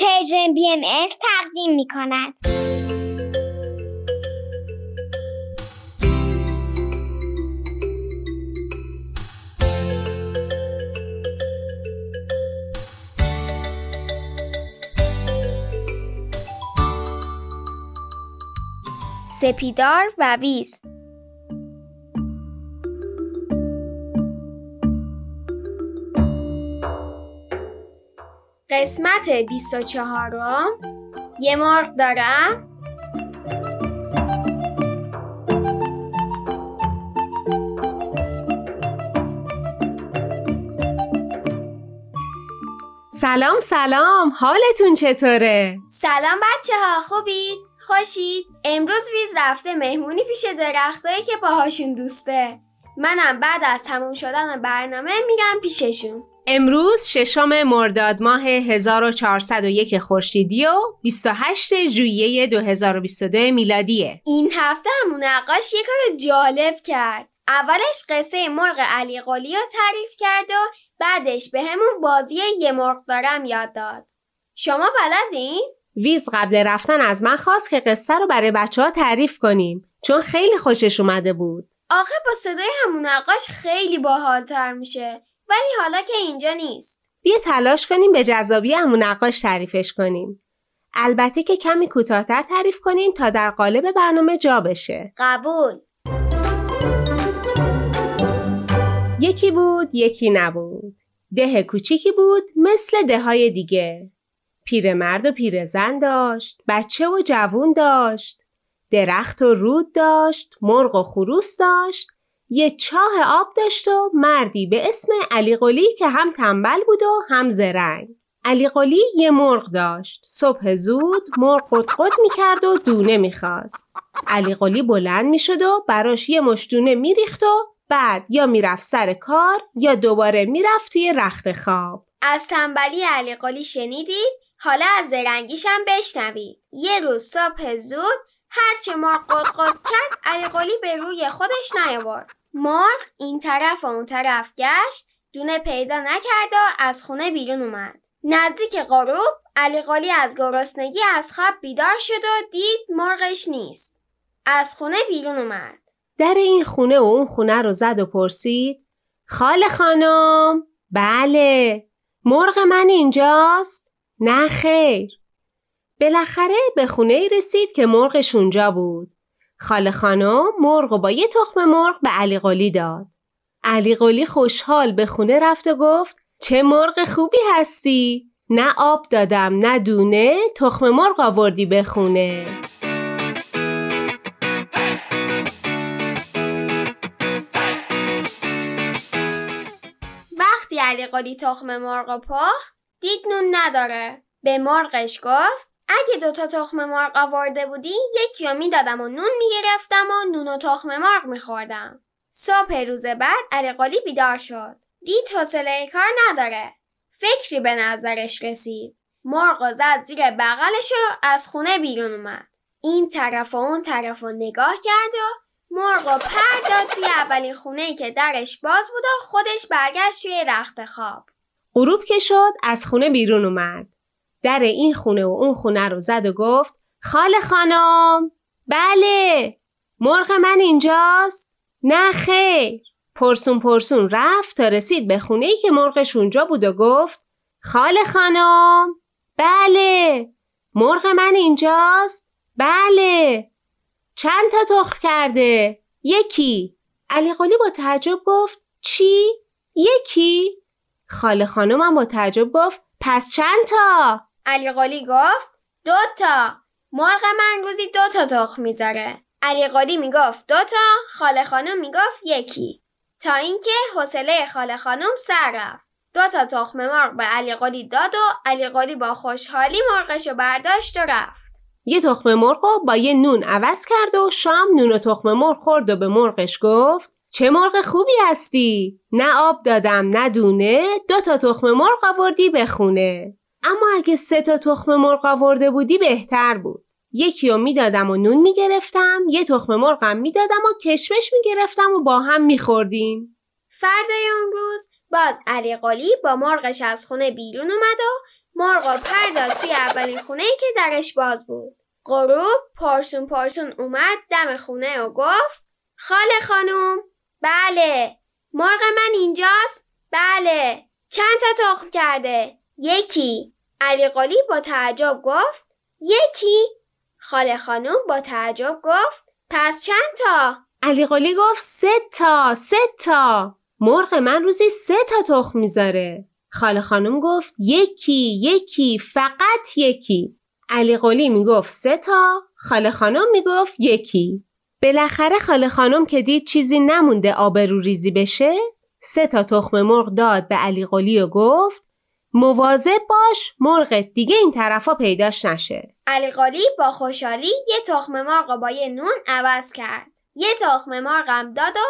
پرژن BMS تقدیم می‌کند. سپیدار و ویز. قسمت 24م. یه مرغ دارم. سلام، حالتون چطوره؟ سلام بچه ها، خوبید؟ خوشید؟ امروز ویز رفته مهمونی پیش درختایی که پاهاشون دوسته. منم بعد از تموم شدن برنامه میرم پیششون. امروز ششم مرداد ماه 1401 خورشیدی و 28 ژوئیه 2022 میلادیه. این هفته همون نقاش یه کار جالب کرد. اولش قصه مرغ علیقلی رو تعریف کرد و بعدش به همون بازی یه مرغ دارم یاد داد. شما بلدین؟ ویز قبل رفتن از من خواست که قصه رو برای بچه‌ها تعریف کنیم چون خیلی خوشش اومده بود. آخه با صدای همون نقاش خیلی باحال‌تر میشه. ولی حالا که اینجا نیست. بیا تلاش کنیم به جذابی همون نقاش تعریفش کنیم. البته که کمی کوتاه‌تر تعریف کنیم تا در قالب برنامه جا بشه. قبول. یکی بود، یکی نبود. ده کوچیکی بود مثل ده‌های دیگه. پیرمرد و پیرزن داشت، بچه و جوون داشت، درخت و رود داشت، مرغ و خروس داشت، یه چاه آب داشت و مردی به اسم علیقلی که هم تنبل بود و هم زرنگ. علیقلی یه مرغ داشت. صبح زود مرغ قطقط میکرد و دونه میخواست. علیقلی بلند میشد و براش یه مشت دونه میریخت و بعد یا میرفت سر کار یا دوباره میرفت توی رخت خواب. از تنبلی علیقلی شنیدید؟ حالا از زرنگیشم بشنوید. یه روز صبح زود هرچه مرغ قطقط کرد علیقلی به روی خودش نیاورد. مرغ این طرف و اون طرف گشت، دونه پیدا نکرد و از خونه بیرون اومد. نزدیک غروب علیقلی از گرسنگی از خواب بیدار شد و دید مرغش نیست. از خونه بیرون اومد. در این خونه و اون خونه رو زد و پرسید: خاله خانم؟ بله. مرغ من اینجاست؟ نه خیر. بالاخره به خونه رسید که مرغش اونجا بود. خاله خانم مرغ و با یه تخم مرغ به علیقلی داد. علیقلی خوشحال به خونه رفت و گفت: چه مرغ خوبی هستی؟ نه آب دادم نه دونه، تخم مرغ آوردی به خونه. وقتی علیقلی تخم مرغ پخت دید نون نداره. به مرغش گفت: اگه دوتا تخم مرغ آورده بودی یکی رو میدادم و نون میگرفتم و نون و تخم مرغ میخوردم. صبح روز بعد علیقلی بیدار شد. دید حوصله کار نداره. فکری به نظرش رسید. مرغ رو زد زیر بغلش و از خونه بیرون اومد. این طرف و اون طرف رو نگاه کرد و مرغ رو پر داد توی اولین خونه‌ای که درش باز بود و خودش برگشت توی رخت خواب. غروب که شد از خونه بیرون اومد. در این خونه و اون خونه رو زد و گفت: خاله خانم؟ بله. مرغ من اینجاست؟ نه خیر. پرسون رفت تا رسید به خونه‌ای که مرغش اونجا بود و گفت: خاله خانم؟ بله. مرغ من اینجاست؟ بله. چند تا تخم کرده؟ یکی. علیقلی با تعجب گفت: چی؟ یکی؟ خاله خانم هم با تعجب گفت: پس چند تا؟ علیقلی گفت: دوتا. مرغ من روزی 2 تا تخم میذاره. علیقلی میگفت 2 تا، خاله خانم میگفت 1. تا اینکه حوصله خاله خانم سر رفت. 2 تا تخم مرغ به علیقلی داد و علیقلی با خوشحالی مرغشو برداشت و رفت. یه تخم مرغو با یه نون عوض کرد و شام نون و تخم مرغ خورد و به مرغش گفت: چه مرغ خوبی هستی؟ نه آب دادم نه دونه، 2 تا تخم مرغ آوردی به خونه. اما اگه 3 تا تخم مرغ آورده بودی بهتر بود. یکی رو میدادم و نون میگرفتم، یه تخم مرغم میدادم و کشمش میگرفتم و با هم میخوردیم. فردای اون روز باز علیقلی با مرغش از خونه بیرون اومد و مرغ رو پر داد توی توی اولین خونه‌ای که درش باز بود. غروب پارسون پارسون اومد دم خونه و گفت خاله خانوم، بله. مرغ من اینجاست؟ بله. چند تا تخم کرده؟ یکی. علیقلی با تعجب گفت یکی؟ خاله خانوم با تعجب گفت پس چند تا؟ علیقلی گفت سه تا. مرغ من روزی 3 تا تخم میذاره. خاله خانوم گفت یکی، فقط یکی. علیقلی میگفت 3 تا، خاله خانوم میگفت یکی. بالاخره خاله خانوم که دید چیزی نمونده آبرو ریزی بشه، 3 تا تخم مرغ داد به علیقلی و گفت مواظب باش مرغت دیگه این طرفا پیداش نشه. علیقلی با خوشحالی 1 تخم مرغ با 1 نون عوض کرد. 1 تخم مرغم داد و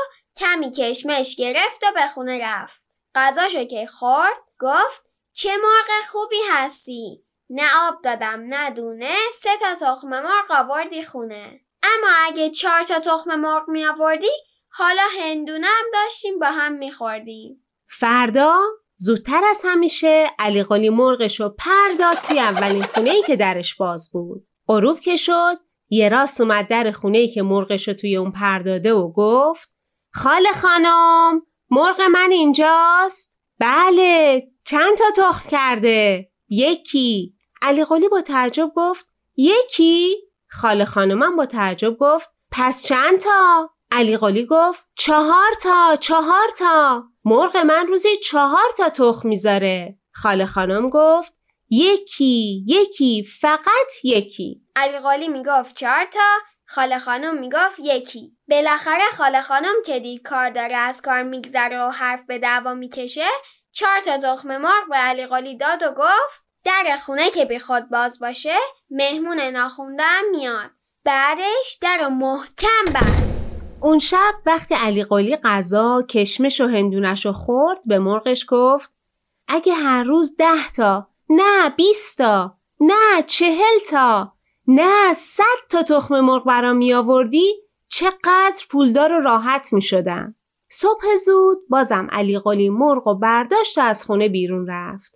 کمی کشمش گرفت و به خونه رفت. غذاشو که خورد گفت چه مرغ خوبی هستی. نه آب دادم نه دونه، 3 تا تخم مرغ آوردی خونه. اما اگه 4 تا تخم مرغ می آوردی حالا هندونه هم داشتیم با هم می خوردیم. فردا زودتر از همیشه علیقلی مرغشو پر داد توی اولین خونه‌ای که درش باز بود. غروب که شد یه راست اومد در خونه‌ای که مرغشو توی اون پر داده و گفت خاله خانم، مرغ من اینجاست؟ بله. چند تا تخم کرده؟ یکی. علیقلی با تعجب گفت یکی؟ خاله خانمم با تعجب گفت پس چند تا؟ علیقلی گفت 4 تا. مرغ من روزی 4 تا تخم میذاره. خاله خانم گفت یکی، فقط یکی. علیقلی میگفت 4 تا، خاله خانم میگفت یکی. بالاخره خاله خانم که دید کار داره از کار میگذره و حرف به دعوا میکشه، 4 تا تخم مرغ به علیقلی داد و گفت در خونه که بی خود باز باشه مهمون ناخونده هم میاد. بعدش در محکم بست. اون شب وقتی علیقلی غذا، کشمش و هندونش رو خورد، به مرغش گفت اگه هر روز 10 تا، نه 20 تا، نه 40 تا، نه 100 تا تخم مرغ برام می آوردی چقدر پولدار و راحت می شدم. صبح زود بازم علیقلی مرغ و برداشت از خونه بیرون رفت.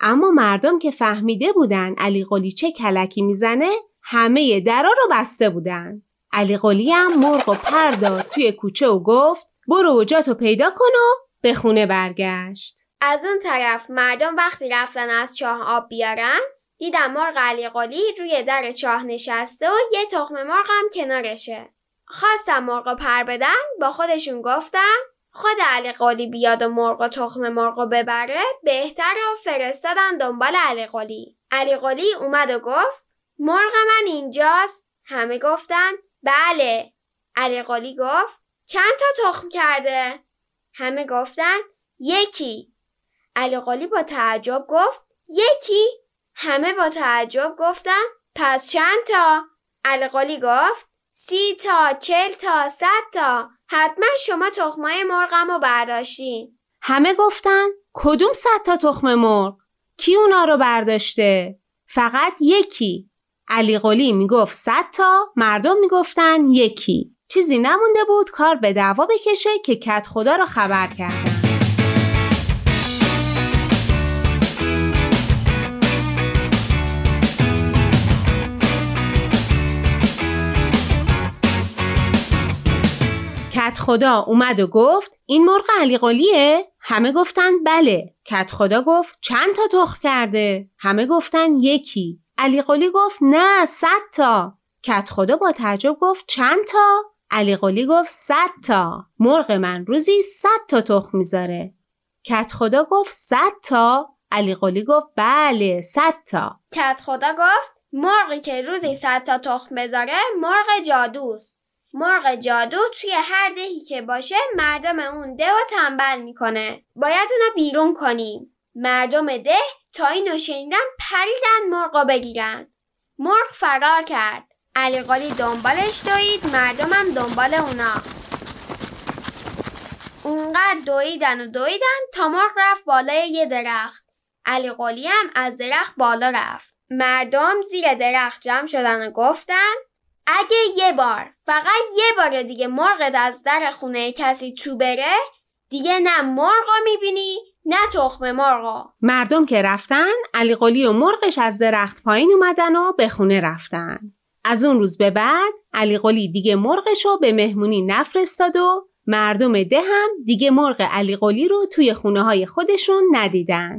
اما مردم که فهمیده بودن علیقلی چه کلکی میزنه همه درا رو بسته بودن. علیقلی هم مرغ و پر داد توی کوچه و گفت برو جاتو پیدا کن و به خونه برگشت. از اون طرف مردم وقتی رفتن از چاه آب بیارن دیدن مرغ علیقلی روی در چاه نشسته و 1 تخم مرغ هم کنارشه. خواستن مرغو پر بدن، با خودشون گفتن خود علیقلی بیاد و مرغ و تخم مرغ رو ببره بهتر و فرستادن دنبال علیقلی. علیقلی اومد و گفت مرغ من اینجاست؟ همه گفتن بله. علیقلی گفت چند تا تخم کرده؟ همه گفتن یکی. علیقلی با تعجب گفت یکی؟ همه با تعجب گفتن پس چند تا؟ علیقلی گفت 30 تا، 40 تا، 100 تا. حتما شما تخمای مرغم رو برداشتین. همه گفتن کدوم 100 تا تخم مرغ؟ کی اونا رو برداشته؟ فقط یکی. علیقلی میگفت 100 تا، مردم میگفتن یکی. چیزی نمونده بود کار به دعوا بکشه که کت خدا رو خبر کرد. کت خدا اومد و گفت این مرغ علیقلیه؟ همه گفتن بله. کت خدا گفت چند تا تخم کرده؟ همه گفتن یکی. علیقلی گفت نه 100 تا. کت خدا با تعجب گفت چند تا؟ علیقلی گفت 100 تا. مرغ من روزی 100 تا تخم میذاره. کت خدا گفت 100 تا؟ علیقلی گفت بله 100 تا. کت خدا گفت مرغی که روزی 100 تا تخم بذاره مرغ جادوست. مرغ جادو توی هر دهی که باشه مردم اون ده رو تنبل میکنه. باید اونا بیرون کنیم. مردم ده تا اینو شنیدن پریدن مرغو بگیرن. مرغ فرار کرد. علیقلی دنبالش دوید، مردمم دنبال اونا. اونقدر دویدن تا مرغ رفت بالای 1 درخت. علیقلی هم از درخت بالا رفت. مردم زیر درخت جمع شدن و گفتن اگه 1 بار، فقط 1 بار دیگه مرغت از در خونه کسی تو بره دیگه نه مرغو میبینی نه تخم مرغا. مردم که رفتن، علیقلی و مرغش از درخت پایین اومدن و به خونه رفتن. از اون روز به بعد علیقلی دیگه مرغش رو به مهمونی نفرستاد و مردم ده هم دیگه مرغ علیقلی رو توی خونه‌های خودشون ندیدن.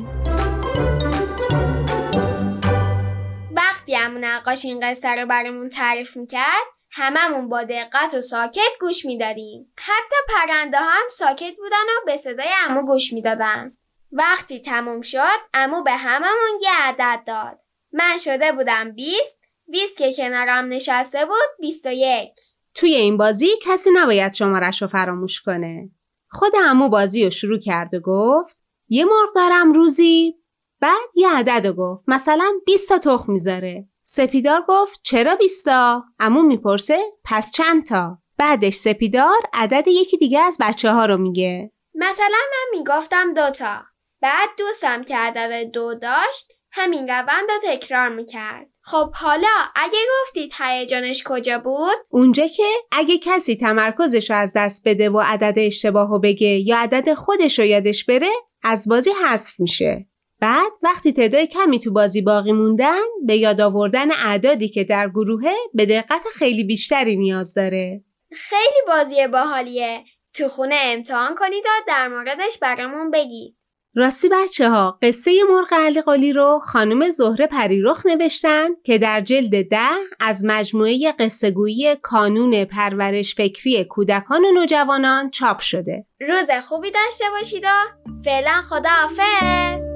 وقتی عمو نقاش این قصه رو برامون تعریف می‌کرد، هممون با دقت و ساکت گوش می‌دادیم. حتی پرنده هم ساکت بودن و به صدای عمو گوش می‌دادن. وقتی تموم شد، عمو به هممون یه عدد داد. من شده بودم 20، 20 که کنارم نشسته بود 21. توی این بازی کسی نباید شمارش رو فراموش کنه. خود عمو بازی رو شروع کرد و گفت یه مرغ دارم روزی، بعد یه عدد رو گفت، مثلا 20 تا تخم میذاره. سپیدار گفت چرا 20 تا؟ عمو میپرسه پس چند تا؟ بعدش سپیدار عدد یکی دیگه از بچه ها رو میگه، مثلا من میگفتم 2 تا. بعد دوستم که عدد 2 داشت همین روند رو تکرار میکرد. خب حالا اگه گفتید هیجانش کجا بود؟ اونجا که اگه کسی تمرکزش رو از دست بده و عدد اشتباه رو بگه یا عدد خودش رو یادش بره، از بازی حذف میشه. بعد وقتی تعداد کمی تو بازی باقی موندن، به یاد آوردن اعدادی که در گروهه به دقت خیلی بیشتری نیاز داره. خیلی بازی باحالیه. تو خونه امتحان کنید و در موردش برامون بگید. راستی بچه ها، قصه مرغ علیقلی رو خانم زهره پری روخ نوشتن که در جلد 10 از مجموعه قصه‌گویی کانون پرورش فکری کودکان و نوجوانان چاپ شده. روز خوبی داشته باشید و فعلا خداحافظ.